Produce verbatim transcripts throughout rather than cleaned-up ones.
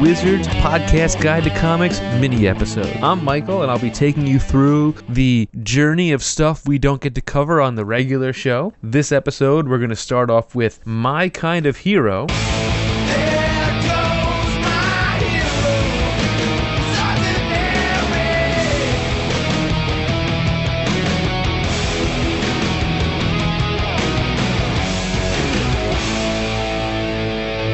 Wizards Podcast Guide to Comics mini episode. I'm Michael, and I'll be taking you through the journey of stuff we don't get to cover on the regular show. This episode, we're going to start off with My Kind of Hero.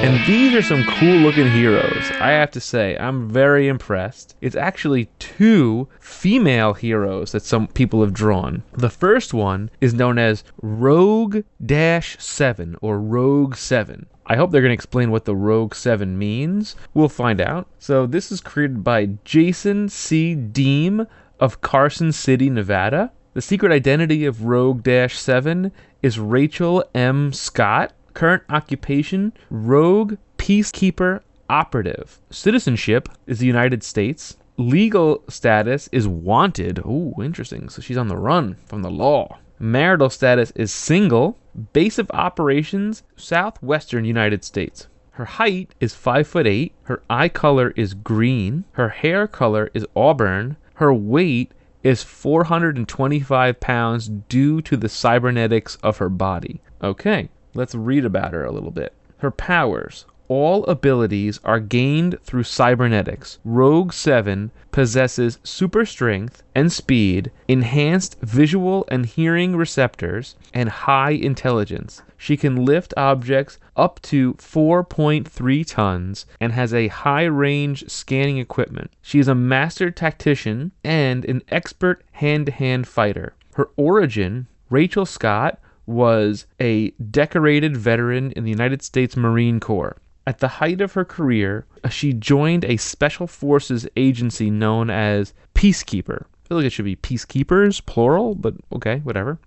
And these are some cool-looking heroes. I have to say, I'm very impressed. It's actually two female heroes that some people have drawn. The first one is known as Rogue-Dash seven, or Rogue seven. I hope they're going to explain what the Rogue seven means. We'll find out. So this is created by Jason C. Deem of Carson City, Nevada. The secret identity of Rogue-Dash seven is Rachel M. Scott. Current occupation, rogue peacekeeper operative. Citizenship is the United States. Legal status is wanted. Ooh, interesting. So she's on the run from the law. Marital status is single. Base of operations, southwestern United States. Her height is five foot eight. Her eye color is green. Her hair color is auburn. Her weight is four hundred twenty-five pounds due to the cybernetics of her body. Okay. Let's read about her a little bit. Her powers. All abilities are gained through cybernetics. Rogue seven possesses super strength and speed, enhanced visual and hearing receptors, and high intelligence. She can lift objects up to four point three tons and has a high-range scanning equipment. She is a master tactician and an expert hand-to-hand fighter. Her origin, Rachel Scott, was a decorated veteran in the United States Marine Corps. At the height of her career, she joined a special forces agency known as Peacekeeper. I feel like it should be Peacekeepers, plural, but okay, whatever.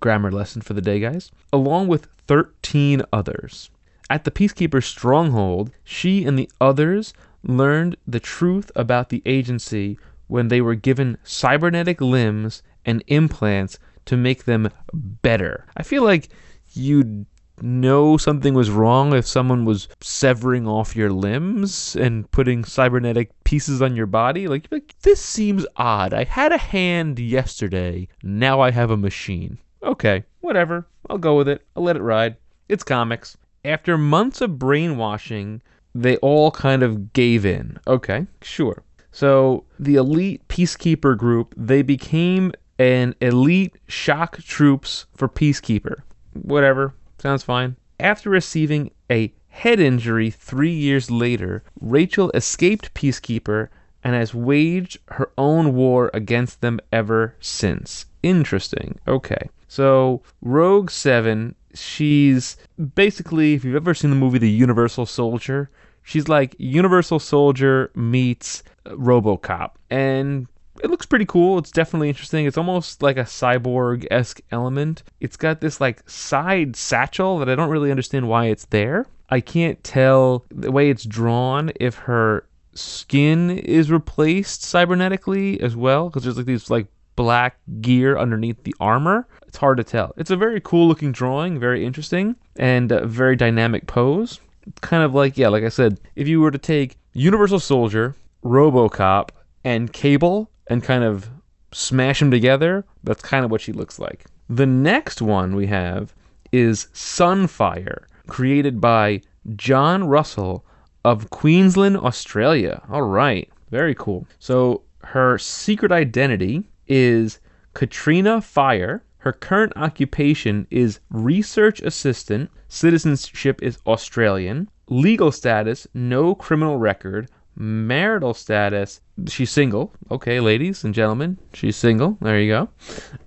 Grammar lesson for the day, guys. Along with thirteen others. At the Peacekeeper stronghold, she and the others learned the truth about the agency when they were given cybernetic limbs and implants to make them better. I feel like you'd know something was wrong if someone was severing off your limbs and putting cybernetic pieces on your body. Like, like this seems odd. I had a hand yesterday. Now I have a machine. Okay, whatever. I'll go with it. I'll let it ride. It's comics. After months of brainwashing, they all kind of gave in. Okay, sure. So the elite peacekeeper group, they became an elite shock troops for Peacekeeper. Whatever. Sounds fine. After receiving a head injury three years later, Rachel escaped Peacekeeper and has waged her own war against them ever since. Interesting. Okay. So, Rogue seven, she's basically, if you've ever seen the movie The Universal Soldier, she's like Universal Soldier meets RoboCop. And it looks pretty cool. It's definitely interesting. It's almost like a cyborg-esque element. It's got this like side satchel that I don't really understand why it's there. I can't tell the way it's drawn if her skin is replaced cybernetically as well, because there's like these like black gear underneath the armor. It's hard to tell. It's a very cool looking drawing, very interesting, and a very dynamic pose. Kind of like, yeah, like I said, if you were to take Universal Soldier, RoboCop, and Cable and kind of smash them together, that's kind of what she looks like. The next one we have is Sunfire, created by John Russell of Queensland, Australia. All right, very cool. So her secret identity is Katrina Fire. Her current occupation is research assistant. Citizenship is Australian. Legal status, no criminal record. Marital status, she's single. Okay, ladies and gentlemen, she's single. There you go.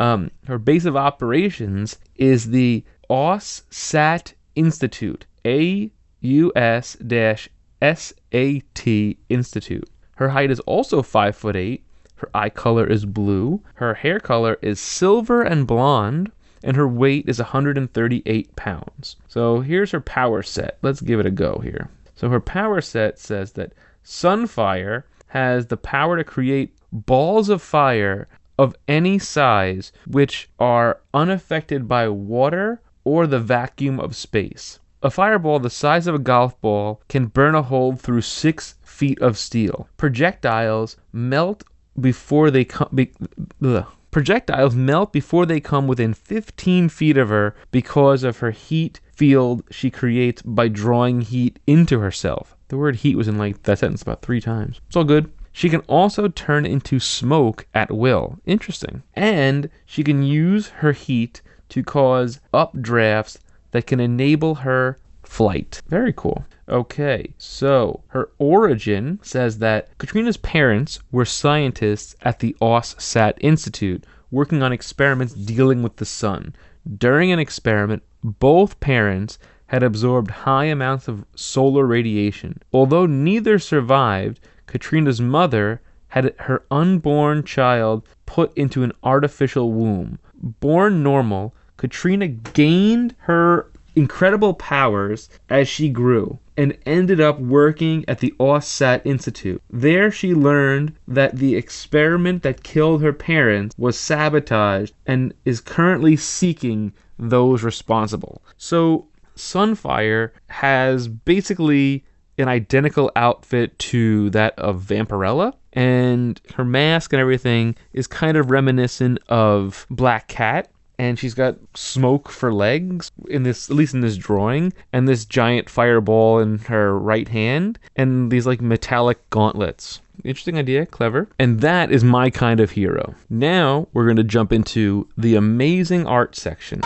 Um, her base of operations is the AUSSAT Institute, A U S S A T Institute. Her height is also five foot eight. Her eye color is blue. Her hair color is silver and blonde. And her weight is one hundred thirty-eight pounds. So here's her power set. Let's give it a go here. So her power set says that Sunfire has the power to create balls of fire of any size, which are unaffected by water or the vacuum of space. A fireball the size of a golf ball can burn a hole through six feet of steel. Projectiles melt before they come... Be, Projectiles melt before they come within fifteen feet of her because of her heat field she creates by drawing heat into herself. The word heat was in like that sentence about three times. It's all good. She can also turn into smoke at will. Interesting. And she can use her heat to cause updrafts that can enable her flight. Very cool. Okay, so her origin says that Katrina's parents were scientists at the AUSSAT Institute working on experiments dealing with the sun. During an experiment, both parents had absorbed high amounts of solar radiation. Although neither survived, Katrina's mother had her unborn child put into an artificial womb. Born normal, Katrina gained her incredible powers as she grew and ended up working at the AUSSAT Institute. There she learned that the experiment that killed her parents was sabotaged and is currently seeking those responsible. So Sunfire has basically an identical outfit to that of Vampirella, and her mask and everything is kind of reminiscent of Black Cat. And she's got smoke for legs, in this, at least in this drawing, and this giant fireball in her right hand, and these like metallic gauntlets. Interesting idea, clever. And that is my kind of hero. Now we're going to jump into the amazing art section.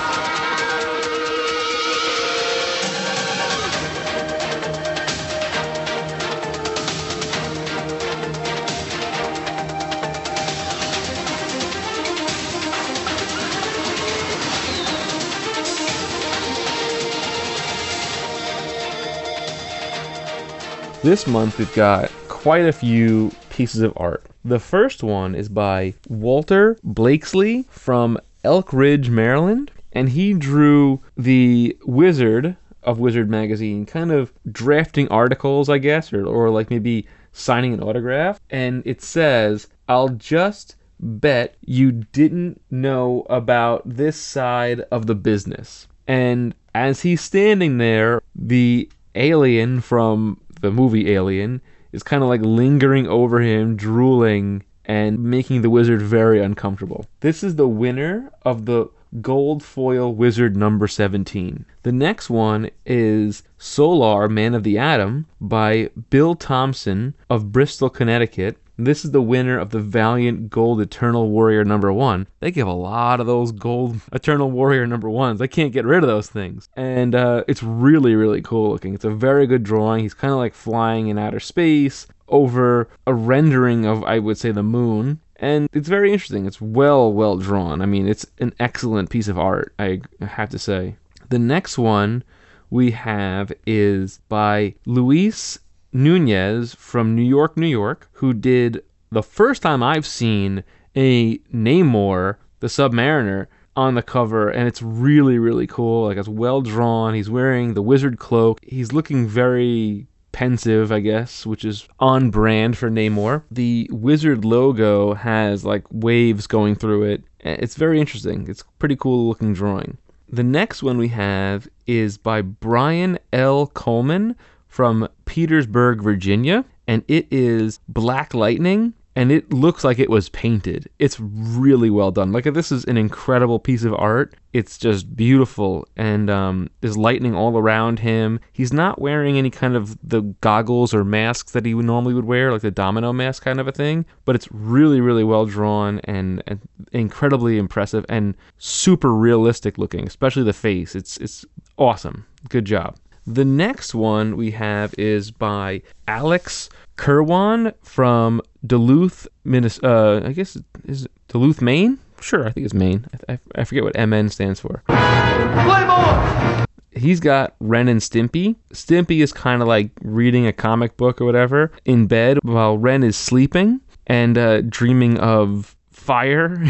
This month we've got quite a few pieces of art. The first one is by Walter Blakesley from Elk Ridge, Maryland, and he drew the Wizard of Wizard Magazine, kind of drafting articles, I guess, or, or like maybe signing an autograph. And it says, "I'll just bet you didn't know about this side of the business." And as he's standing there, the alien from the movie Alien is kind of like lingering over him, drooling, and making the wizard very uncomfortable. This is the winner of the gold foil wizard number seventeen. The next one is Solar Man of the Atom by Bill Thompson of Bristol, Connecticut. This is the winner of the Valiant Gold Eternal Warrior number one. They give a lot of those gold Eternal Warrior number ones. I can't get rid of those things. And uh, it's really, really cool looking. It's a very good drawing. He's kind of like flying in outer space over a rendering of, I would say, the moon. And it's very interesting. It's well, well drawn. I mean, it's an excellent piece of art, I have to say. The next one we have is by Luis Nuñez from New York, New York, who did the first time I've seen a Namor, the Submariner, on the cover, and it's really, really cool. Like, it's well drawn. He's wearing the wizard cloak. He's looking very pensive, I guess, which is on brand for Namor. The wizard logo has like waves going through it. It's very interesting. It's a pretty cool looking drawing. The next one we have is by Brian L. Coleman from Petersburg, Virginia, and it is Black Lightning, and it looks like it was painted. It's really well done. Like, this is an incredible piece of art. It's just beautiful, and um, there's lightning all around him. He's not wearing any kind of the goggles or masks that he would normally would wear, like the domino mask kind of a thing, but it's really, really well drawn and, and incredibly impressive and super realistic looking, especially the face. It's, it's awesome. Good job. The next one we have is by Alex Kirwan from Duluth, Minnesota. Uh, I guess, is it Duluth, Maine? Sure, I think it's Maine. I, I, I forget what M N stands for. Playboy! He's got Ren and Stimpy. Stimpy is kind of like reading a comic book or whatever in bed while Ren is sleeping and uh, dreaming of fire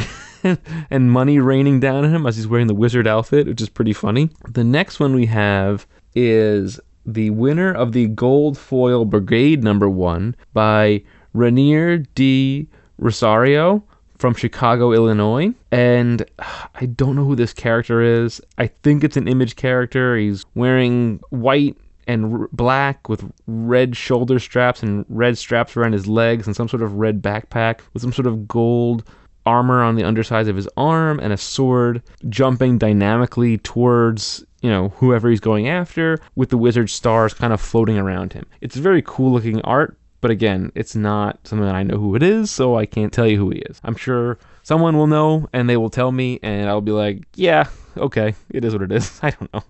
and money raining down on him as he's wearing the wizard outfit, which is pretty funny. The next one we have is the winner of the Gold Foil Brigade number one by Rainier D. Rosario from Chicago, Illinois. And I don't know who this character is. I think it's an Image character. He's wearing white and r- black with red shoulder straps and red straps around his legs and some sort of red backpack with some sort of gold armor on the undersides of his arm and a sword, jumping dynamically towards, you know, whoever he's going after with the wizard stars kind of floating around him. It's very cool looking art, but again, it's not something that I know who it is, so I can't tell you who he is. I'm sure someone will know and they will tell me and I'll be like, yeah, okay, it is what it is. I don't know.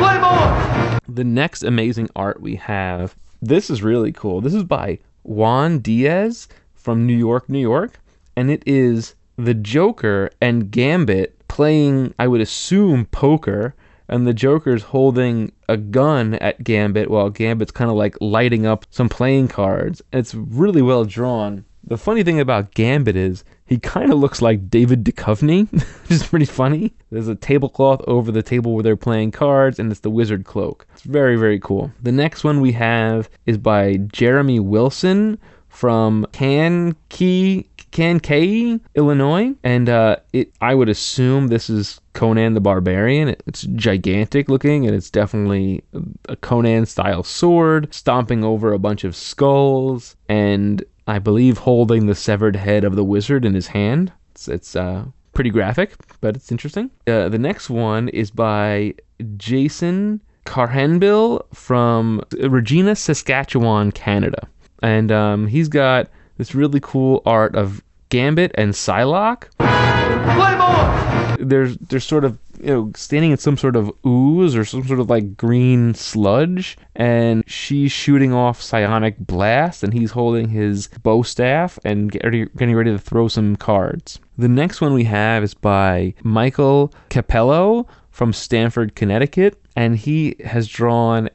Play more! The next amazing art we have, this is really cool. This is by Juan Diaz from New York, New York. And it is the Joker and Gambit playing, I would assume, poker. And the Joker's holding a gun at Gambit while Gambit's kind of like lighting up some playing cards. And it's really well drawn. The funny thing about Gambit is he kind of looks like David Duchovny, which is pretty funny. There's a tablecloth over the table where they're playing cards, and it's the wizard cloak. It's very, very cool. The next one we have is by Jeremy Wilson from Kankakee, Kankakee, Illinois, and uh, it. I would assume this is Conan the Barbarian. It, it's gigantic looking, and it's definitely a Conan-style sword, stomping over a bunch of skulls, and I believe holding the severed head of the wizard in his hand. It's, it's uh, pretty graphic, but it's interesting. Uh, the next one is by Jason Carhenbill from Regina, Saskatchewan, Canada, and um, he's got this really cool art of Gambit and Psylocke. Play more! They're, they're sort of, you know, standing in some sort of ooze or some sort of like green sludge, and she's shooting off psionic blast, and he's holding his bow staff and getting ready to throw some cards. The next one we have is by Michael Capello from Stamford, Connecticut, and he has drawn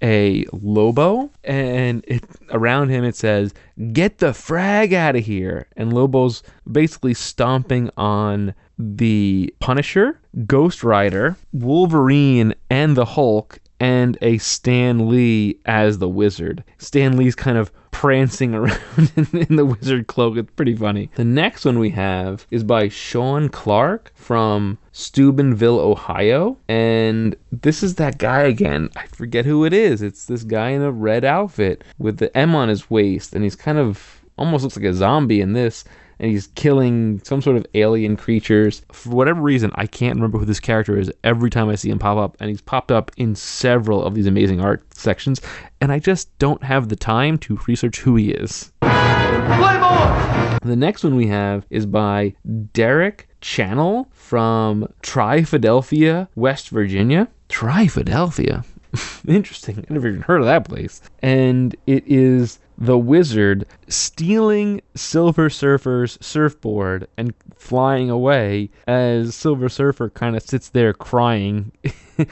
a Lobo, and it, around him it says, "Get the frag out of here," and Lobo's basically stomping on the Punisher, Ghost Rider, Wolverine, and the Hulk, and a Stan Lee as the wizard. Stan Lee's kind of prancing around in, in the wizard cloak. It's pretty funny. The next one we have is by Sean Clark from Steubenville, Ohio. And this is that guy again. I forget who it is. It's this guy in a red outfit with the M on his waist. And he's kind of almost looks like a zombie in this. And he's killing some sort of alien creatures. For whatever reason, I can't remember who this character is every time I see him pop up. And he's popped up in several of these amazing art sections. And I just don't have the time to research who he is. Play more! The next one we have is by Derek Channel from Tri-Philadelphia, West Virginia. Tri-Philadelphia? Interesting. I never even heard of that place. And it is the wizard stealing Silver Surfer's surfboard and flying away as Silver Surfer kind of sits there crying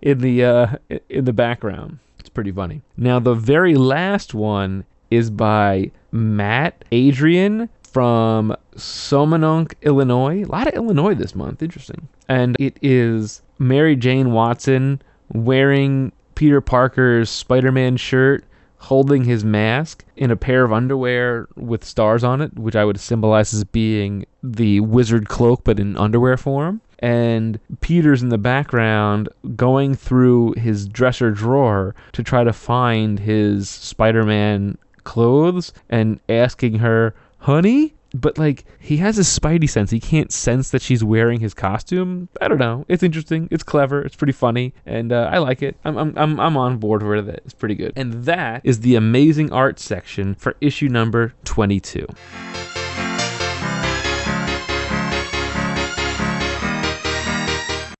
in the uh, in the background. It's pretty funny. Now, the very last one is by Matt Adrian from Somononk, Illinois. A lot of Illinois this month. Interesting. And it is Mary Jane Watson wearing Peter Parker's Spider-Man shirt, holding his mask in a pair of underwear with stars on it, which I would symbolize as being the wizard cloak, but in underwear form. And Peter's in the background going through his dresser drawer to try to find his Spider-Man clothes and asking her, "Honey?" But, like, he has his spidey sense. He can't sense that she's wearing his costume. I don't know. It's interesting. It's clever. It's pretty funny. And uh, I like it. I'm, I'm I'm I'm on board with it. It's pretty good. And that is the amazing art section for issue number twenty-two.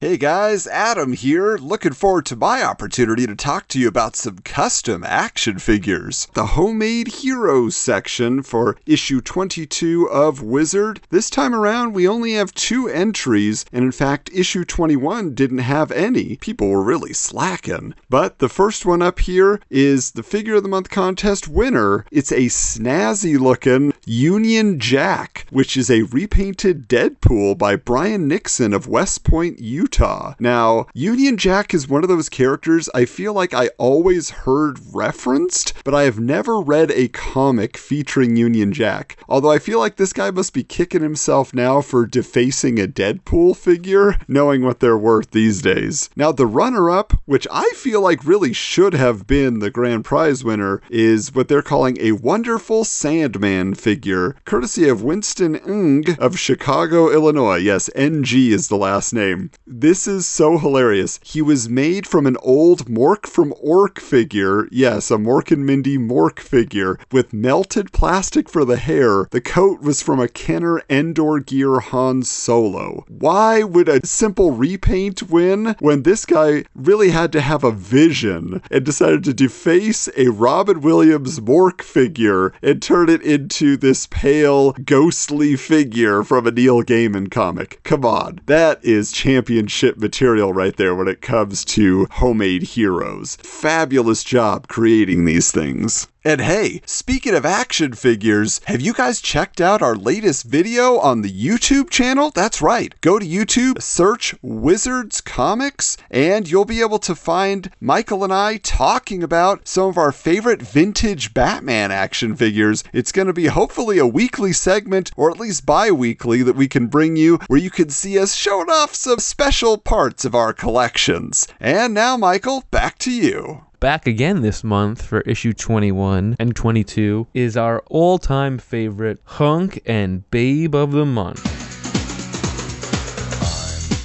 Hey Hey guys, Adam here, looking forward to my opportunity to talk to you about some custom action figures. The Homemade Heroes section for issue twenty-two of Wizard. This time around we only have two entries, and in fact issue twenty-one didn't have any. People were really slacking. But the first one up here is the Figure of the Month contest winner. It's a snazzy looking Union Jack, which is a repainted Deadpool by Brian Nixon of West Point, Utah. Utah. Now, Union Jack is one of those characters I feel like I always heard referenced, but I have never read a comic featuring Union Jack. Although I feel like this guy must be kicking himself now for defacing a Deadpool figure, knowing what they're worth these days. Now, the runner-up, which I feel like really should have been the grand prize winner, is what they're calling a Wonderful Sandman figure, courtesy of Winston Ng of Chicago, Illinois. Yes, N G is the last name. This is so hilarious. He was made from an old Mork from Ork figure. Yes, a Mork and Mindy Mork figure with melted plastic for the hair. The coat was from a Kenner Endor Gear Han Solo. Why would a simple repaint win when this guy really had to have a vision and decided to deface a Robin Williams Mork figure and turn it into this pale, ghostly figure from a Neil Gaiman comic? Come on, that is champion ship material right there when it comes to homemade heroes. Fabulous job creating these things. And hey, speaking of action figures, have you guys checked out our latest video on the YouTube channel? That's right. Go to YouTube, search Wizards Comics, and you'll be able to find Michael and I talking about some of our favorite vintage Batman action figures. It's going to be hopefully a weekly segment, or at least bi-weekly, that we can bring you, where you can see us showing off some special parts of our collections. And now, Michael, back to you. Back again this month for issue twenty-one and twenty-two is our all-time favorite Hunk and Babe of the Month. I'm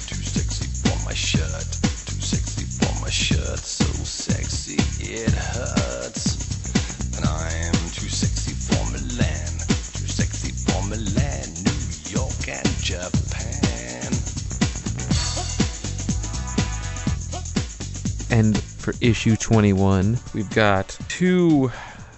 too sexy for my shirt, too sexy for my shirt, so sexy it hurts. And I'm too sexy for Milan, too sexy for Milan, New York and Japan. And for issue twenty-one, we've got two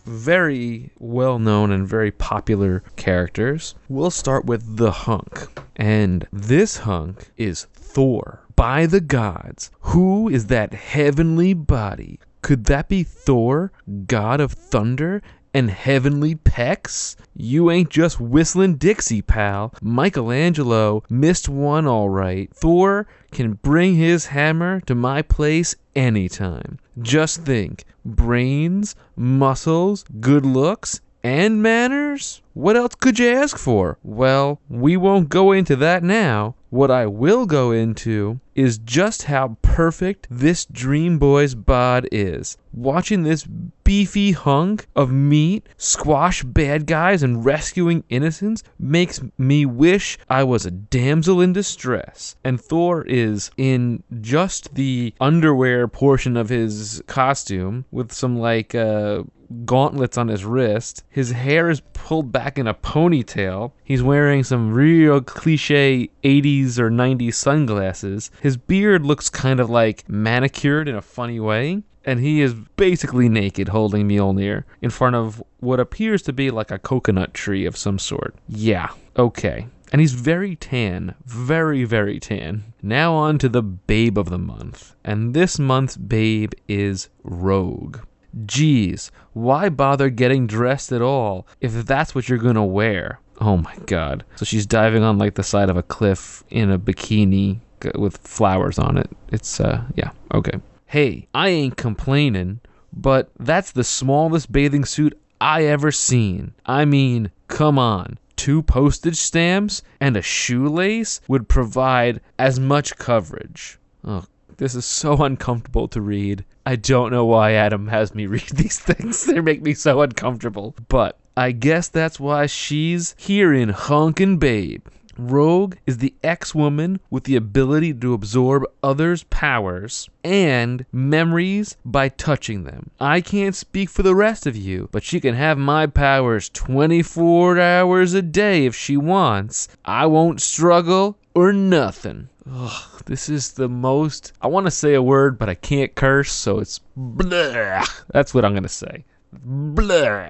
very well-known and very popular characters. We'll start with the Hunk. And this Hunk is Thor. By the gods, who is that heavenly body? Could that be Thor, god of thunder and heavenly pecs? You ain't just whistling Dixie, pal. Michelangelo missed one all right. Thor can bring his hammer to my place anytime. Just think, brains, muscles, good looks, and manners? What else could you ask for? Well, we won't go into that now. What I will go into is just how perfect this Dream Boy's bod is. Watching this beefy hunk of meat squash bad guys and rescuing innocents makes me wish I was a damsel in distress. And Thor is in just the underwear portion of his costume with some like uh, gauntlets on his wrist. His hair is pulled back in a ponytail. He's wearing some real cliche eighties or nineties sunglasses. His beard looks kind of like manicured in a funny way. And he is basically naked, holding Mjolnir in front of what appears to be like a coconut tree of some sort. Yeah, okay. And he's very tan. Very, very tan. Now on to the Babe of the Month. And this month's Babe is Rogue. Geez, why bother getting dressed at all if that's what you're gonna wear? Oh my god. So she's diving on like the side of a cliff in a bikini with flowers on it. It's, uh, yeah, okay. Hey, I ain't complaining, but that's the smallest bathing suit I ever seen. I mean, come on. Two postage stamps and a shoelace would provide as much coverage. Oh, this is so uncomfortable to read. I don't know why Adam has me read these things. They make me so uncomfortable. But I guess that's why she's here in Hunkin' Babe. Rogue is the ex-woman with the ability to absorb others' powers and memories by touching them. I can't speak for the rest of you, but she can have my powers twenty-four hours a day if she wants. I won't struggle or nothing. Ugh, this is the most, I want to say a word, but I can't curse, so it's blah. That's what I'm going to say. Blah.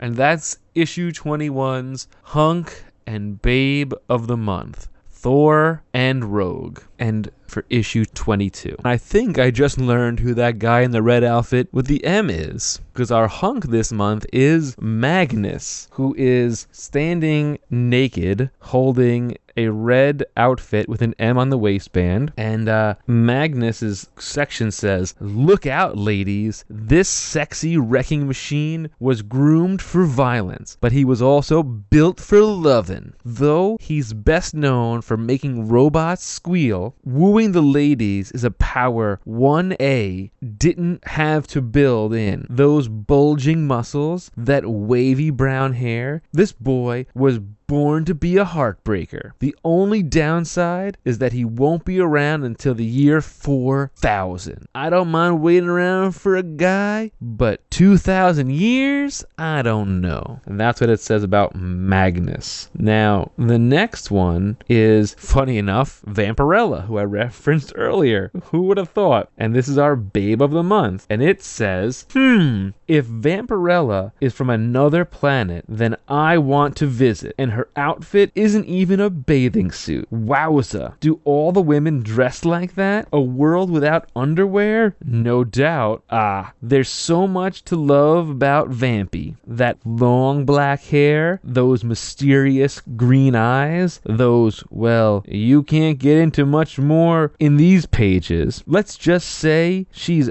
And that's issue twenty-one's Hunk and Babe of the Month, Thor and Rogue. And for issue twenty-two, I think I just learned who that guy in the red outfit with the M is, because our hunk this month is Magnus, who is standing naked holding a red outfit with an M on the waistband. And uh, Magnus's section says, "Look out, ladies. This sexy wrecking machine was groomed for violence, but he was also built for lovin'. Though he's best known for making robots squeal, wooing the ladies is a power one A didn't have to build in. Those bulging muscles, that wavy brown hair, this boy was born to be a heartbreaker. The only downside is that he won't be around until the year four thousand. I don't mind waiting around for a guy, but two thousand years? I don't know." And that's what it says about Magnus. Now, the next one is, funny enough, Vampirella, who I referenced earlier. Who would have thought? And this is our Babe of the Month. And it says, hmm, if Vampirella is from another planet, then I want to visit. And her Her outfit isn't even a bathing suit. Wowza. Do all the women dress like that? A world without underwear? No doubt. Ah, there's so much to love about Vampy. That long black hair, those mysterious green eyes, those, well, you can't get into much more in these pages. Let's just say she's...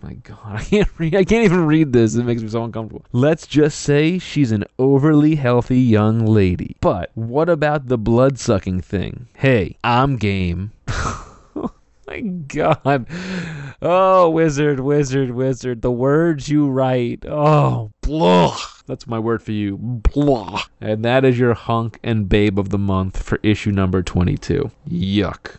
my God, I can't read. I can't even read this. It makes me so uncomfortable. Let's just say she's an overly healthy young lady. But what about the blood-sucking thing? Hey, I'm game. My God. Oh, wizard, wizard, wizard. The words you write. Oh, blah. That's my word for you. Blah. And that is your hunk and babe of the month for issue number twenty-two. Yuck.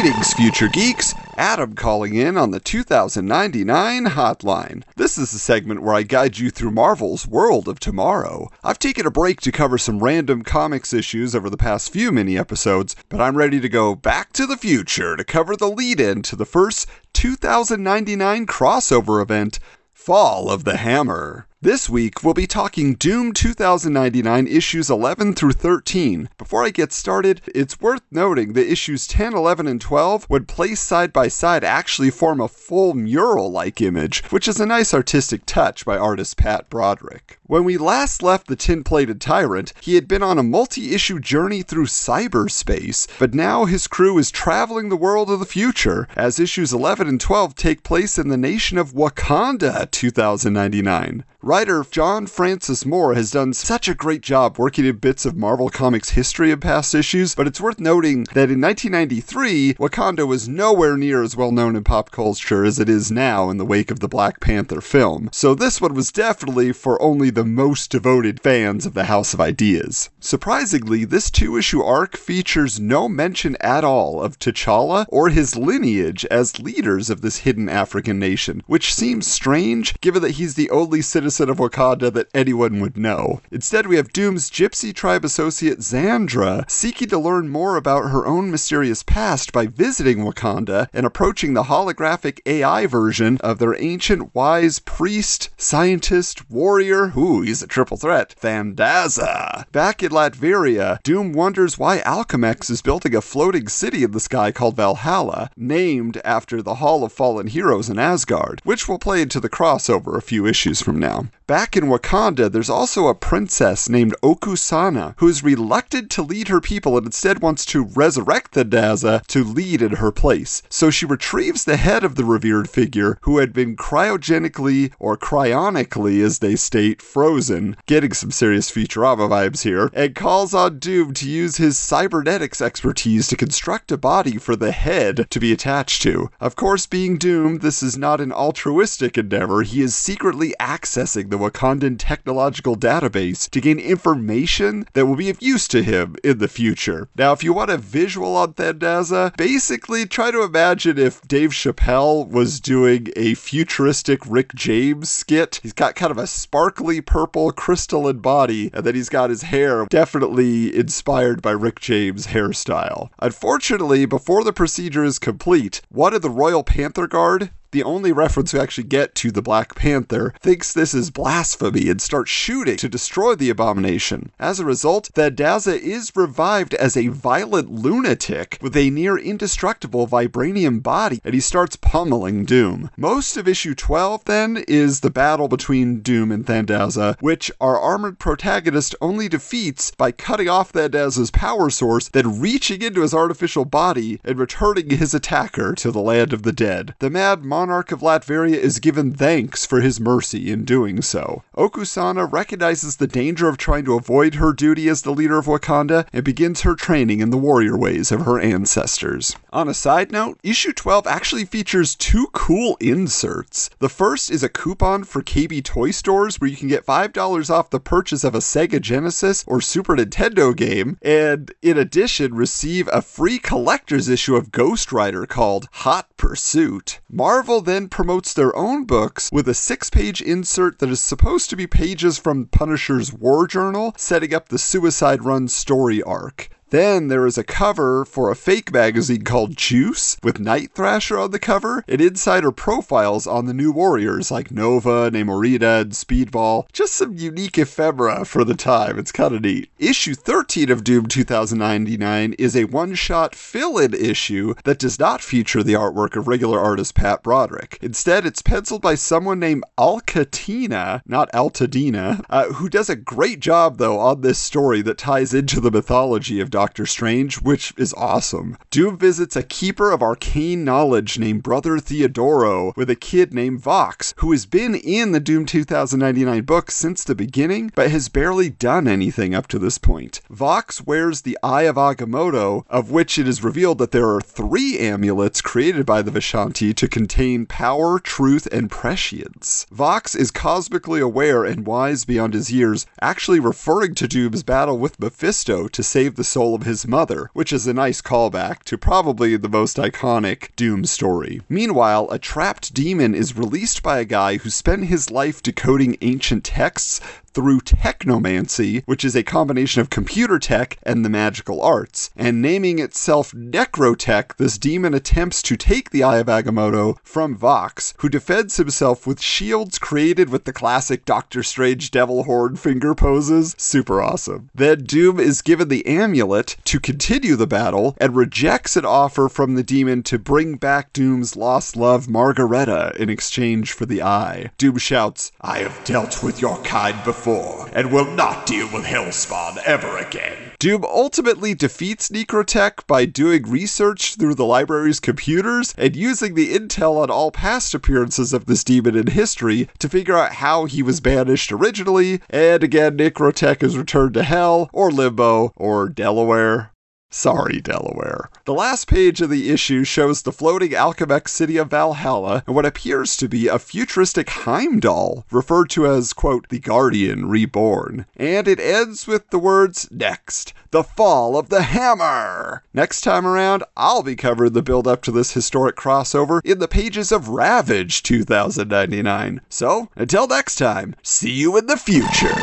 Greetings, future geeks. Adam calling in on the two thousand ninety-nine hotline. This is the segment where I guide you through Marvel's World of Tomorrow. I've taken a break to cover some random comics issues over the past few mini-episodes, but I'm ready to go back to the future to cover the lead-in to the first two thousand ninety-nine crossover event, Fall of the Hammer. This week, we'll be talking Doom two thousand ninety-nine issues eleven through thirteen. Before I get started, it's worth noting that issues ten, eleven, and twelve, when placed side by side, actually form a full mural-like image, which is a nice artistic touch by artist Pat Broderick. When we last left the tin-plated tyrant, he had been on a multi-issue journey through cyberspace, but now his crew is traveling the world of the future, as issues eleven and twelve take place in the nation of Wakanda two thousand ninety-nine. Writer John Francis Moore has done such a great job working in bits of Marvel Comics history in past issues, but it's worth noting that in nineteen ninety-three, Wakanda was nowhere near as well known in pop culture as it is now in the wake of the Black Panther film, so this one was definitely for only the most devoted fans of the House of Ideas. Surprisingly, this two-issue arc features no mention at all of T'Challa or his lineage as leaders of this hidden African nation, which seems strange given that he's the only citizen of Wakanda that anyone would know. Instead, we have Doom's gypsy tribe associate Xandra seeking to learn more about her own mysterious past by visiting Wakanda and approaching the holographic A I version of their ancient wise priest, scientist, warrior, ooh, he's a triple threat, Thandaza. Back in Latveria, Doom wonders why Alchemex is building a floating city in the sky called Valhalla, named after the Hall of Fallen Heroes in Asgard, which will play into the crossover a few issues from now. Back in Wakanda, there's also a princess named Okusana who is reluctant to lead her people and instead wants to resurrect Thandaza to lead in her place. So she retrieves the head of the revered figure who had been cryogenically, or cryonically as they state, frozen, getting some serious Futurama vibes here, and calls on Doom to use his cybernetics expertise to construct a body for the head to be attached to. Of course, being Doom, this is not an altruistic endeavor. He is secretly accessing the Wakandan technological database to gain information that will be of use to him in the future. Now, if you want a visual on Thandaza, basically try to imagine if Dave Chappelle was doing a futuristic Rick James skit. He's got kind of a sparkly purple crystalline body, and then he's got his hair definitely inspired by Rick James' hairstyle. Unfortunately, before the procedure is complete, one of the Royal Panther Guard, the only reference we actually get to the Black Panther, thinks this is blasphemy and starts shooting to destroy the abomination. As a result, Thandaza is revived as a violent lunatic with a near-indestructible vibranium body, and he starts pummeling Doom. Most of issue twelve, then, is the battle between Doom and Thandaza, which our armored protagonist only defeats by cutting off Thandaza's power source, then reaching into his artificial body and returning his attacker to the land of the dead. The mad Monarch of Latveria is given thanks for his mercy in doing so. Okusana recognizes the danger of trying to avoid her duty as the leader of Wakanda and begins her training in the warrior ways of her ancestors. On a side note, issue twelve actually features two cool inserts. The first is a coupon for K B Toy Stores where you can get five dollars off the purchase of a Sega Genesis or Super Nintendo game, and in addition receive a free collector's issue of Ghost Rider called Hot Pursuit. Marvel then promotes their own books with a six-page insert that is supposed to be pages from Punisher's War Journal, setting up the Suicide Run story arc. Then there is a cover for a fake magazine called Juice, with Night Thrasher on the cover, and insider profiles on the new warriors like Nova, Namorita, and Speedball. Just some unique ephemera for the time. It's kind of neat. Issue thirteen of Doom two thousand ninety-nine is a one-shot fill-in issue that does not feature the artwork of regular artist Pat Broderick. Instead, it's penciled by someone named Alcatina, not Altadena, uh, who does a great job, though, on this story that ties into the mythology of Doctor Strange, which is awesome. Doom visits a keeper of arcane knowledge named Brother Theodoro with a kid named Vox, who has been in the Doom two thousand ninety-nine book since the beginning, but has barely done anything up to this point. Vox wears the Eye of Agamotto, of which it is revealed that there are three amulets created by the Vishanti to contain power, truth, and prescience. Vox is cosmically aware and wise beyond his years, actually referring to Doom's battle with Mephisto to save the soul of his mother, which is a nice callback to probably the most iconic Doom story. Meanwhile, a trapped demon is released by a guy who spent his life decoding ancient texts through technomancy, which is a combination of computer tech and the magical arts. And naming itself Necrotech, this demon attempts to take the Eye of Agamotto from Vox, who defends himself with shields created with the classic Doctor Strange devil horn finger poses. Super awesome. Then Doom is given the amulet to continue the battle and rejects an offer from the demon to bring back Doom's lost love Margaretta in exchange for the eye. Doom shouts, "I have dealt with your kind before. Before, and will not deal with Hellspawn ever again." Doom ultimately defeats Necrotech by doing research through the library's computers and using the intel on all past appearances of this demon in history to figure out how he was banished originally, and again Necrotech is returned to Hell, or Limbo, or Delaware. Sorry, Delaware. The last page of the issue shows the floating Alchemec city of Valhalla and what appears to be a futuristic Heimdall, referred to as, quote, the Guardian Reborn. And it ends with the words, "Next, the fall of the hammer." Next time around, I'll be covering the build-up to this historic crossover in the pages of Ravage two thousand ninety-nine. So, until next time, see you in the future.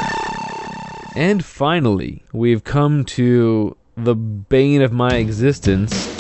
And finally, we've come to the bane of my existence.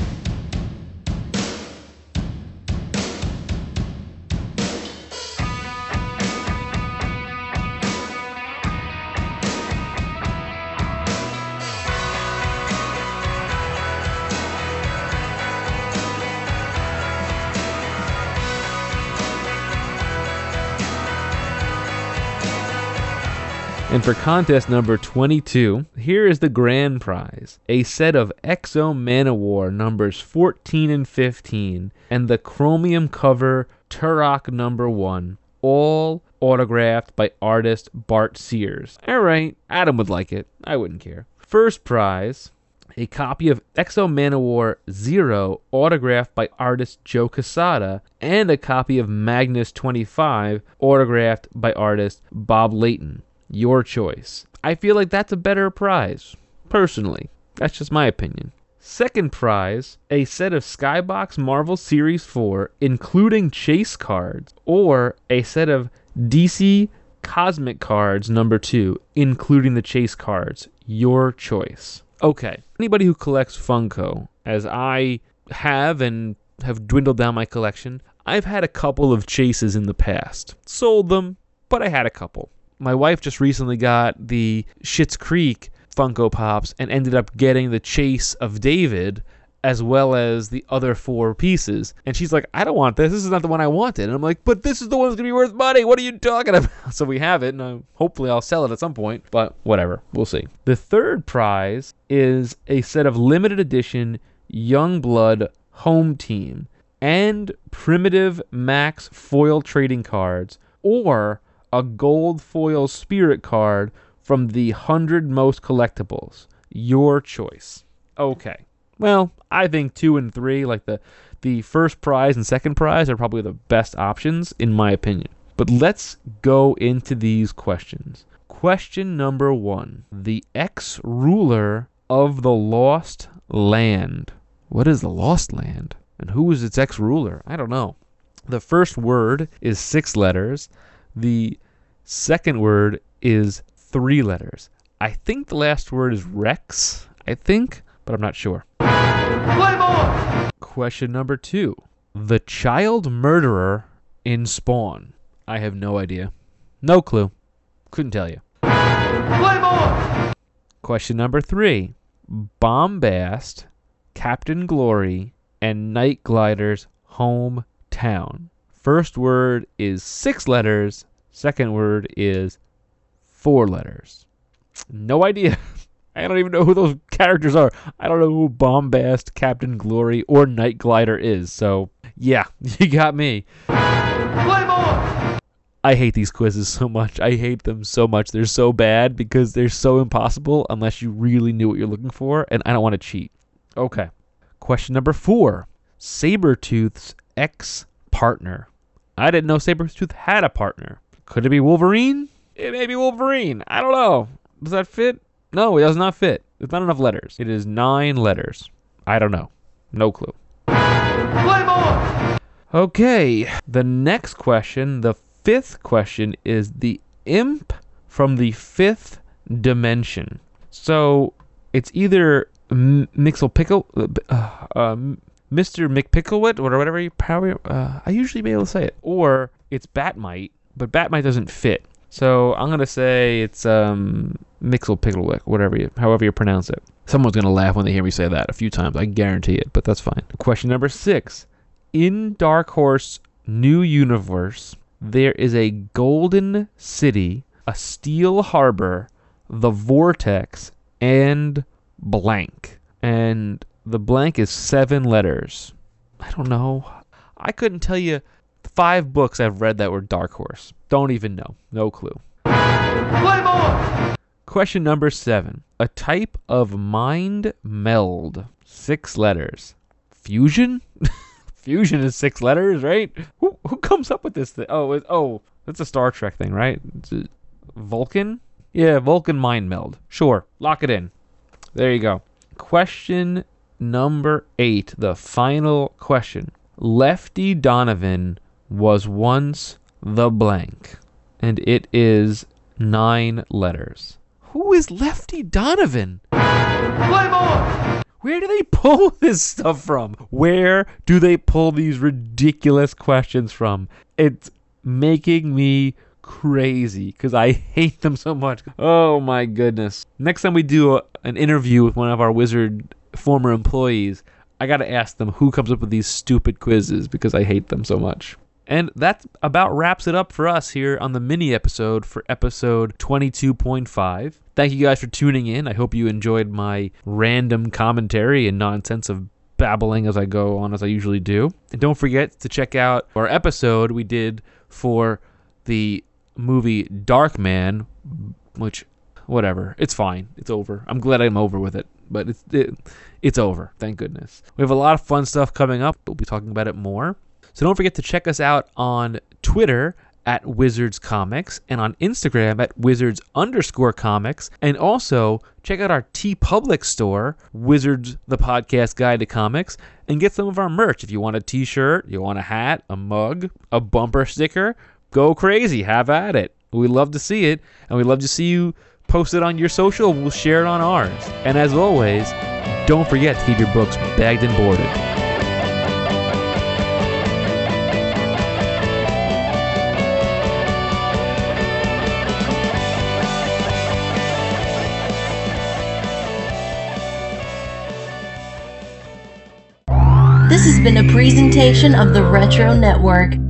And for contest number twenty-two, here is the grand prize, a set of Exo Manowar numbers fourteen and fifteen, and the chromium cover Turok number one, all autographed by artist Bart Sears. All right, Adam would like it. I wouldn't care. First prize a copy of X O Manowar Zero autographed by artist Joe Quesada, and a copy of Magnus twenty-five autographed by artist Bob Layton. Your choice. I feel like that's a better prize, personally. That's just my opinion. Second prize, a set of Skybox Marvel Series four, including chase cards, or a set of D C Cosmic cards number two, including the chase cards. Your choice. Okay, anybody who collects Funko, as I have and have dwindled down my collection, I've had a couple of chases in the past. Sold them, but I had a couple. My wife just recently got the Schitt's Creek Funko Pops and ended up getting the Chase of David as well as the other four pieces. And she's like, I don't want this. This is not the one I wanted. And I'm like, but this is the one that's going to be worth money. What are you talking about? So we have it, and I, hopefully I'll sell it at some point. But whatever. We'll see. The third prize is a set of limited edition Youngblood Home Team and Primitive Max foil trading cards, or a gold foil spirit card from the one hundred most collectibles. Your choice. Okay. Well, I think two and three, like the, the first prize and second prize, are probably the best options, in my opinion. But let's go into these questions. Question number one. The ex-ruler of the Lost Land. What is the Lost Land? And who is its ex-ruler? I don't know. The first word is six letters. The second word is three letters. I think the last word is Rex, I think, but I'm not sure. Question number two. The child murderer in Spawn. I have no idea. No clue. Couldn't tell you. Question number three. Bombast, Captain Glory, and Night Glider's hometown. First word is six letters. Second word is four letters. No idea. I don't even know who those characters are. I don't know who Bombast, Captain Glory, or Night Glider is. So, yeah, you got me. I hate these quizzes so much. I hate them so much. They're so bad because they're so impossible unless you really knew what you're looking for, and I don't want to cheat. Okay. Question number four. Sabretooth's ex-partner. I didn't know Sabretooth had a partner. Could it be Wolverine? It may be Wolverine. I don't know. Does that fit? No, it does not fit. It's not enough letters. It is nine letters. I don't know. No clue. Okay. The next question, the fifth question, is the imp from the fifth dimension. So it's either M- Mixel Pickle, uh, uh, Mister McPicklewit, or whatever you power. Uh, I usually be able to say it. Or it's Batmite, but Batmite doesn't fit. So I'm gonna say it's um, Mixel Picklewick, whatever you, however you pronounce it. Someone's gonna laugh when they hear me say that a few times. I guarantee it, but that's fine. Question number six: in Dark Horse New Universe, there is a Golden City, a Steel Harbor, the Vortex, and blank. And the blank is seven letters. I don't know. I couldn't tell you. Five books I've read that were Dark Horse. Don't even know. No clue. Question number seven. A type of mind meld. Six letters. Fusion? Fusion is six letters, right? Who who comes up with this thing? Oh, it, oh, that's a Star Trek thing, right? Vulcan? Yeah, Vulcan mind meld. Sure. Lock it in. There you go. Question number eight. The final question. Lefty Donovan was once the blank, and it is nine letters. Who is Lefty Donovan? Where do they pull this stuff from? Where do they pull these ridiculous questions from? It's making me crazy because I hate them so much. Oh my goodness. Next time we do a, an interview with one of our Wizard former employees, I gotta ask them who comes up with these stupid quizzes because I hate them so much. And that about wraps it up for us here on the mini episode for episode twenty-two point five. Thank you guys for tuning in. I hope you enjoyed my random commentary and nonsense of babbling as I go on as I usually do. And don't forget to check out our episode we did for the movie Darkman, which, whatever, it's fine. It's over. I'm glad I'm over with it. but it's it, it's over. Thank goodness. We have a lot of fun stuff coming up. We'll be talking about it more. So don't forget to check us out on Twitter at Wizards Comics and on Instagram at Wizards underscore comics. And also check out our TeePublic store, Wizards the Podcast Guide to Comics, and get some of our merch. If you want a t-shirt, you want a hat, a mug, a bumper sticker, go crazy. Have at it. We love to see it, and we love to see you post it on your social. We'll share it on ours. And as always, don't forget to keep your books bagged and boarded. This has been a presentation of the Retro Network.